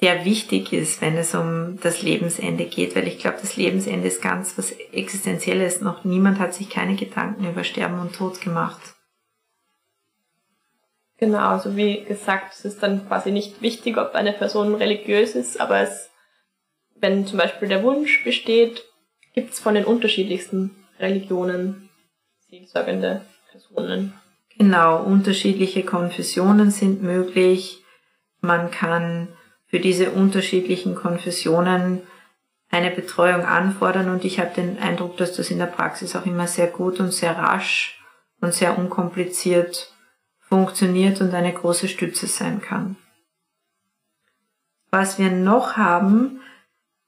der wichtig ist, wenn es um das Lebensende geht, weil ich glaube, das Lebensende ist ganz was Existenzielles. Noch niemand hat sich keine Gedanken über Sterben und Tod gemacht. Genau, also wie gesagt, es ist dann quasi nicht wichtig, ob eine Person religiös ist, aber es, wenn zum Beispiel der Wunsch besteht, gibt es von den unterschiedlichsten Religionen seelsorgende Personen. Genau, unterschiedliche Konfessionen sind möglich. Man kann für diese unterschiedlichen Konfessionen eine Betreuung anfordern, und ich habe den Eindruck, dass das in der Praxis auch immer sehr gut und sehr rasch und sehr unkompliziert funktioniert und eine große Stütze sein kann. Was wir noch haben,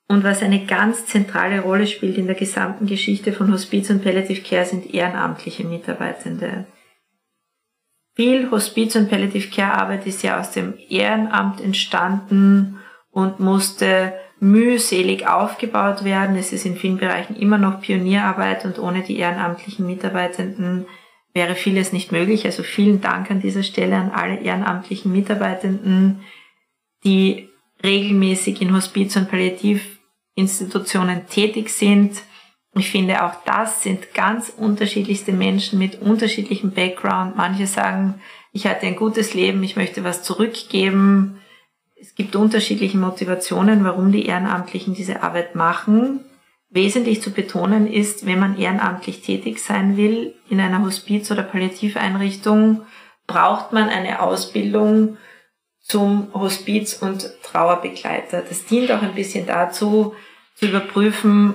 und was eine ganz zentrale Rolle spielt in der gesamten Geschichte von Hospiz und Palliative Care, sind ehrenamtliche Mitarbeitende. Viel Hospiz- und Palliative Care-Arbeit ist ja aus dem Ehrenamt entstanden und musste mühselig aufgebaut werden. Es ist in vielen Bereichen immer noch Pionierarbeit, und ohne die ehrenamtlichen Mitarbeitenden wäre vieles nicht möglich. Also vielen Dank an dieser Stelle an alle ehrenamtlichen Mitarbeitenden, die regelmäßig in Hospiz- und Palliativinstitutionen tätig sind. Ich finde, auch das sind ganz unterschiedlichste Menschen mit unterschiedlichem Background. Manche sagen, ich hatte ein gutes Leben, ich möchte was zurückgeben. Es gibt unterschiedliche Motivationen, warum die Ehrenamtlichen diese Arbeit machen. Wesentlich zu betonen ist, wenn man ehrenamtlich tätig sein will in einer Hospiz- oder Palliativeinrichtung, braucht man eine Ausbildung zum Hospiz- und Trauerbegleiter. Das dient auch ein bisschen dazu, zu überprüfen,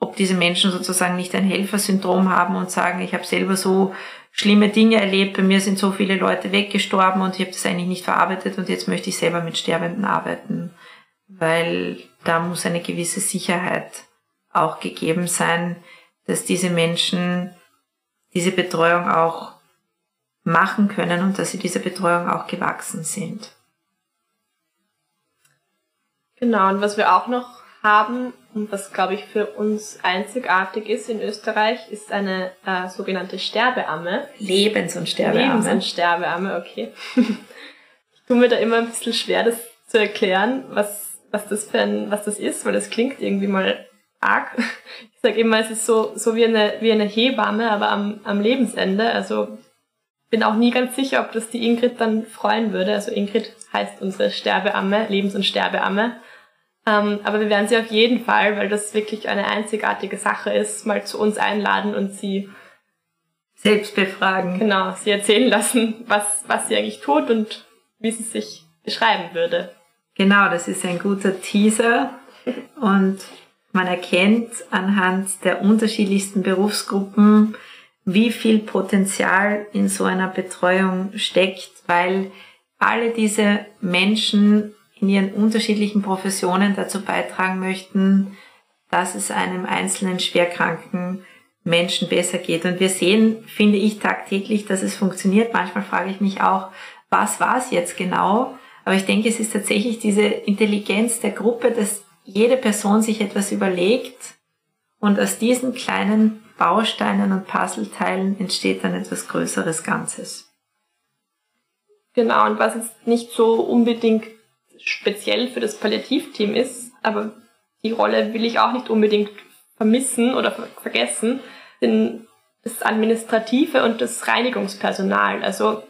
ob diese Menschen sozusagen nicht ein Helfersyndrom haben und sagen, ich habe selber so schlimme Dinge erlebt, bei mir sind so viele Leute weggestorben und ich habe das eigentlich nicht verarbeitet und jetzt möchte ich selber mit Sterbenden arbeiten. Weil da muss eine gewisse Sicherheit auch gegeben sein, dass diese Menschen diese Betreuung auch machen können und dass sie dieser Betreuung auch gewachsen sind. Genau, und was wir auch noch haben und was, glaube ich, für uns einzigartig ist in Österreich, ist eine äh, sogenannte Sterbeamme. Lebens- und Sterbeamme. Lebens- und Sterbeamme, okay. Ich tue mir da immer ein bisschen schwer, das zu erklären, was, was, das, für ein, was das ist, weil das klingt irgendwie mal arg. Ich sage immer, es ist so, so wie, eine, wie eine Hebamme, aber am, am Lebensende, also bin auch nie ganz sicher, ob das die Ingrid dann freuen würde. Also Ingrid heißt unsere Sterbeamme, Lebens- und Sterbeamme. Ähm, aber wir werden sie auf jeden Fall, weil das wirklich eine einzigartige Sache ist, mal zu uns einladen und sie selbst befragen. Genau, sie erzählen lassen, was, was sie eigentlich tut und wie sie sich beschreiben würde. Genau, das ist ein guter Teaser. Und man erkennt anhand der unterschiedlichsten Berufsgruppen, wie viel Potenzial in so einer Betreuung steckt, weil alle diese Menschen in ihren unterschiedlichen Professionen dazu beitragen möchten, dass es einem einzelnen schwerkranken Menschen besser geht. Und wir sehen, finde ich, tagtäglich, dass es funktioniert. Manchmal frage ich mich auch, was war es jetzt genau? Aber ich denke, es ist tatsächlich diese Intelligenz der Gruppe, dass jede Person sich etwas überlegt und aus diesen kleinen Bausteinen und Puzzleteilen entsteht dann etwas Größeres Ganzes. Genau, und was jetzt nicht so unbedingt speziell für das Palliativteam ist, aber die Rolle will ich auch nicht unbedingt vermissen oder vergessen, sind das Administrative und das Reinigungspersonal. Also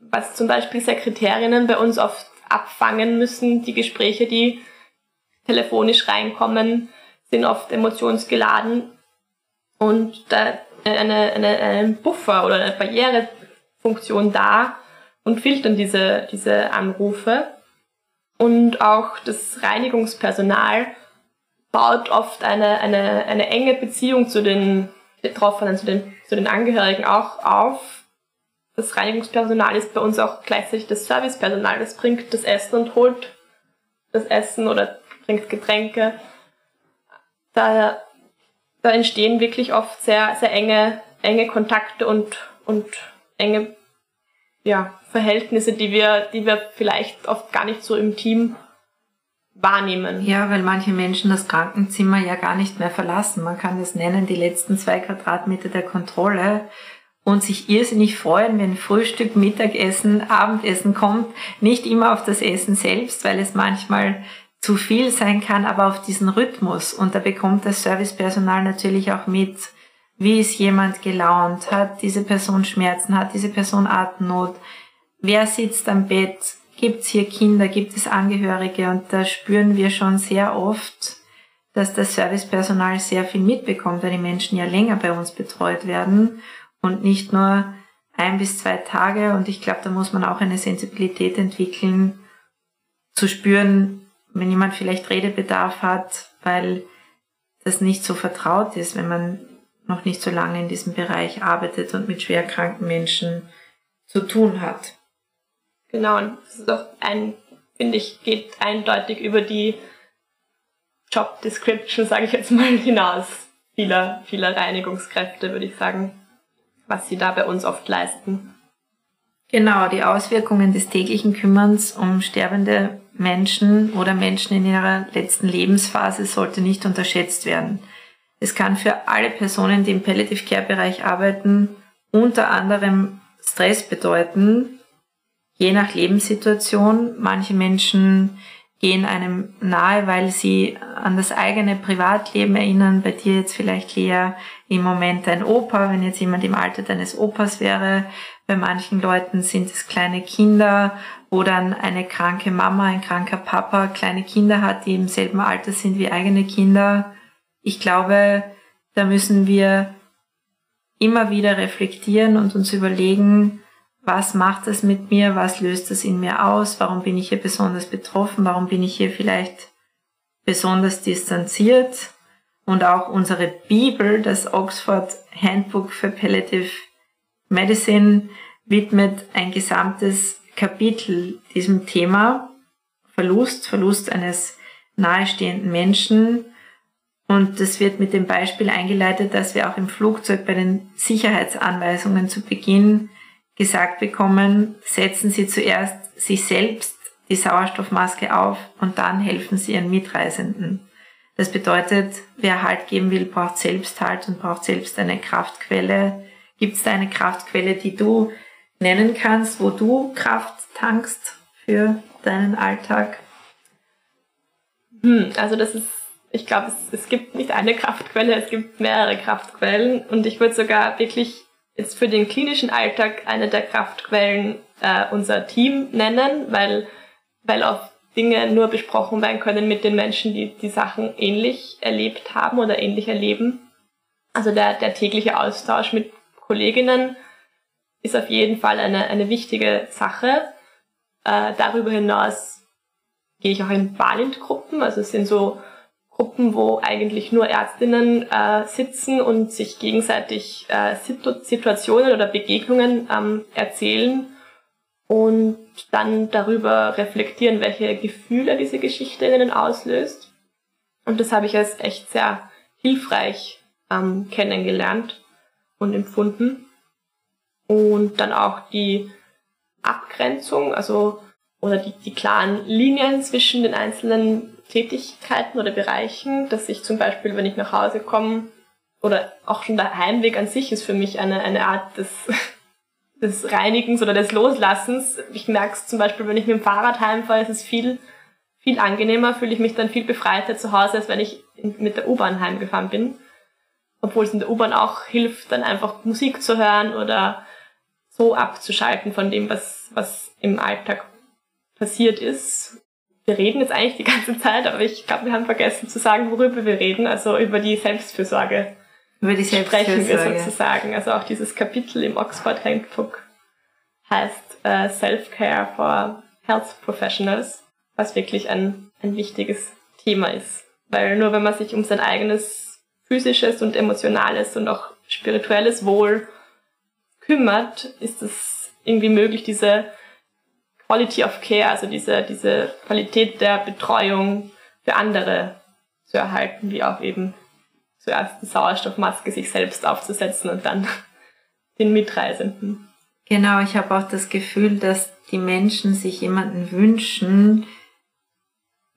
was zum Beispiel Sekretärinnen bei uns oft abfangen müssen, die Gespräche, die telefonisch reinkommen, sind oft emotionsgeladen. Und da eine, eine, eine Buffer oder eine Barrierefunktion da und filtern diese, diese Anrufe. Und auch das Reinigungspersonal baut oft eine, eine, eine enge Beziehung zu den Betroffenen, zu den, zu den Angehörigen auch auf. Das Reinigungspersonal ist bei uns auch gleichzeitig das Servicepersonal. Das bringt das Essen und holt das Essen oder bringt Getränke. Da Da entstehen wirklich oft sehr, sehr enge, enge Kontakte und, und enge, ja, Verhältnisse, die wir, die wir vielleicht oft gar nicht so im Team wahrnehmen. Ja, weil manche Menschen das Krankenzimmer ja gar nicht mehr verlassen. Man kann das nennen, die letzten zwei Quadratmeter der Kontrolle, und sich irrsinnig freuen, wenn Frühstück, Mittagessen, Abendessen kommt. Nicht immer auf das Essen selbst, weil es manchmal zu viel sein kann, aber auf diesen Rhythmus. Und da bekommt das Servicepersonal natürlich auch mit, wie ist jemand gelaunt, hat diese Person Schmerzen, hat diese Person Atemnot, wer sitzt am Bett, gibt es hier Kinder, gibt es Angehörige, und da spüren wir schon sehr oft, dass das Servicepersonal sehr viel mitbekommt, weil die Menschen ja länger bei uns betreut werden und nicht nur ein bis zwei Tage. Und ich glaube, da muss man auch eine Sensibilität entwickeln, zu spüren, wenn jemand vielleicht Redebedarf hat, weil das nicht so vertraut ist, wenn man noch nicht so lange in diesem Bereich arbeitet und mit schwerkranken Menschen zu tun hat. Genau, und das ist auch ein, finde ich, geht eindeutig über die Job Description, sage ich jetzt mal, hinaus. Vieler, vieler Reinigungskräfte, würde ich sagen, was sie da bei uns oft leisten. Genau, die Auswirkungen des täglichen Kümmerns um sterbende Menschen oder Menschen in ihrer letzten Lebensphase sollte nicht unterschätzt werden. Es kann für alle Personen, die im Palliative Care Bereich arbeiten, unter anderem Stress bedeuten, je nach Lebenssituation. Manche Menschen gehen einem nahe, weil sie an das eigene Privatleben erinnern. Bei dir jetzt vielleicht, Lea, im Moment dein Opa, wenn jetzt jemand im Alter deines Opas wäre. Bei manchen Leuten sind es kleine Kinder, wo dann eine kranke Mama, ein kranker Papa kleine Kinder hat, die im selben Alter sind wie eigene Kinder. Ich glaube, da müssen wir immer wieder reflektieren und uns überlegen, was macht das mit mir, was löst das in mir aus, warum bin ich hier besonders betroffen, warum bin ich hier vielleicht besonders distanziert. Und auch unsere Bibel, das Oxford Handbook for Palliative Medizin, widmet ein gesamtes Kapitel diesem Thema Verlust, Verlust eines nahestehenden Menschen. Und das wird mit dem Beispiel eingeleitet, dass wir auch im Flugzeug bei den Sicherheitsanweisungen zu Beginn gesagt bekommen, setzen Sie zuerst sich selbst die Sauerstoffmaske auf und dann helfen Sie Ihren Mitreisenden. Das bedeutet, wer Halt geben will, braucht selbst Halt und braucht selbst eine Kraftquelle. Gibt es da eine Kraftquelle, die du nennen kannst, wo du Kraft tankst für deinen Alltag? Hm, also das ist, ich glaube, es, es gibt nicht eine Kraftquelle, es gibt mehrere Kraftquellen. Und ich würde sogar wirklich jetzt für den klinischen Alltag eine der Kraftquellen äh, unser Team nennen, weil, weil auch Dinge nur besprochen werden können mit den Menschen, die die Sachen ähnlich erlebt haben oder ähnlich erleben. Also der, der tägliche Austausch mit Kolleginnen ist auf jeden Fall eine, eine wichtige Sache. Äh, darüber hinaus gehe ich auch in Valent-Gruppen, also es sind so Gruppen, wo eigentlich nur Ärztinnen äh, sitzen und sich gegenseitig äh, Situ- Situationen oder Begegnungen ähm, erzählen und dann darüber reflektieren, welche Gefühle diese Geschichte ihnen auslöst. Und das habe ich als echt sehr hilfreich ähm, kennengelernt und empfunden. Und dann auch die Abgrenzung, also oder die, die klaren Linien zwischen den einzelnen Tätigkeiten oder Bereichen, dass ich zum Beispiel, wenn ich nach Hause komme, oder auch schon der Heimweg an sich ist für mich eine, eine Art des, des Reinigens oder des Loslassens. Ich merke es zum Beispiel, wenn ich mit dem Fahrrad heimfahre, ist es viel, viel angenehmer, fühle ich mich dann viel befreiter zu Hause, als wenn ich mit der U-Bahn heimgefahren bin. Obwohl es in der U-Bahn auch hilft, dann einfach Musik zu hören oder so abzuschalten von dem, was, was im Alltag passiert ist. Wir reden jetzt eigentlich die ganze Zeit, aber ich glaube, wir haben vergessen zu sagen, worüber wir reden. Also über die Selbstfürsorge, über die Selbstfürsorge sprechen wir sozusagen. Also auch dieses Kapitel im Oxford Handbook heißt äh, Self-Care for Health Professionals, was wirklich ein, ein wichtiges Thema ist. Weil nur wenn man sich um sein eigenes physisches und emotionales und auch spirituelles Wohl kümmert, ist es irgendwie möglich, diese Quality of Care, also diese, diese Qualität der Betreuung für andere zu erhalten, wie auch eben zuerst die Sauerstoffmaske sich selbst aufzusetzen und dann den Mitreisenden. Genau, ich habe auch das Gefühl, dass die Menschen sich jemanden wünschen,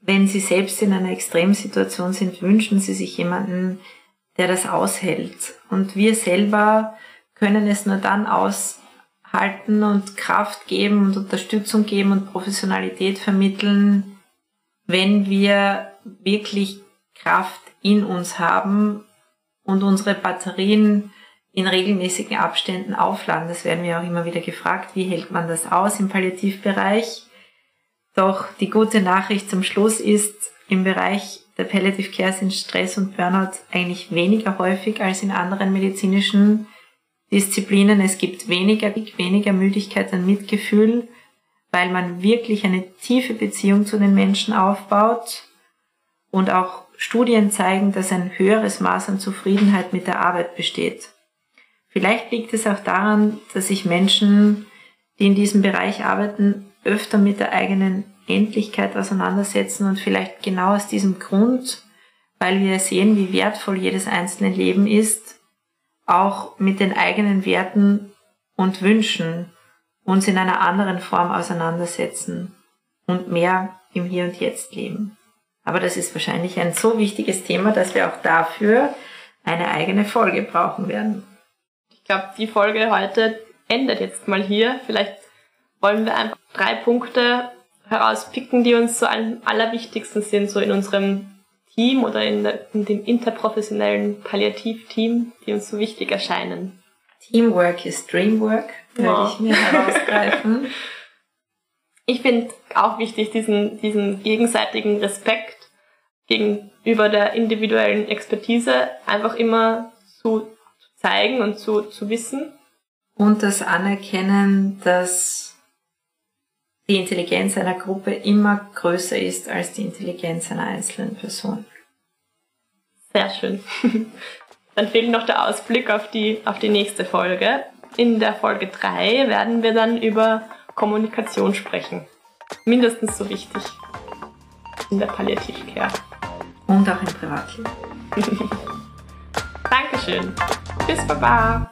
wenn sie selbst in einer Extremsituation sind, wünschen sie sich jemanden, der das aushält. Und wir selber können es nur dann aushalten und Kraft geben und Unterstützung geben und Professionalität vermitteln, wenn wir wirklich Kraft in uns haben und unsere Batterien in regelmäßigen Abständen aufladen. Das werden wir auch immer wieder gefragt, wie hält man das aus im Palliativbereich? Doch die gute Nachricht zum Schluss ist, im Bereich der Palliative Care sind Stress und Burnout eigentlich weniger häufig als in anderen medizinischen Disziplinen. Es gibt weniger, weniger Müdigkeit und Mitgefühl, weil man wirklich eine tiefe Beziehung zu den Menschen aufbaut, und auch Studien zeigen, dass ein höheres Maß an Zufriedenheit mit der Arbeit besteht. Vielleicht liegt es auch daran, dass sich Menschen, die in diesem Bereich arbeiten, öfter mit der eigenen Endlichkeit auseinandersetzen, und vielleicht genau aus diesem Grund, weil wir sehen, wie wertvoll jedes einzelne Leben ist, auch mit den eigenen Werten und Wünschen uns in einer anderen Form auseinandersetzen und mehr im Hier und Jetzt leben. Aber das ist wahrscheinlich ein so wichtiges Thema, dass wir auch dafür eine eigene Folge brauchen werden. Ich glaube, die Folge heute endet jetzt mal hier. Vielleicht wollen wir einfach drei Punkte herauspicken, die uns so am allerwichtigsten sind, so in unserem Team oder in, der, in dem interprofessionellen Palliativteam, die uns so wichtig erscheinen. Teamwork ist Dreamwork, würde oh. ich mir herausgreifen. Ich finde auch wichtig, diesen, diesen gegenseitigen Respekt gegenüber der individuellen Expertise einfach immer zu zeigen und zu, zu wissen. Und das Anerkennen, dass die Intelligenz einer Gruppe immer größer ist als die Intelligenz einer einzelnen Person. Sehr schön. Dann fehlt noch der Ausblick auf die, auf die nächste Folge. In der Folge drei werden wir dann über Kommunikation sprechen. Mindestens so wichtig in der Palliative Care. Und auch im Privatleben. Dankeschön. Bis Baba.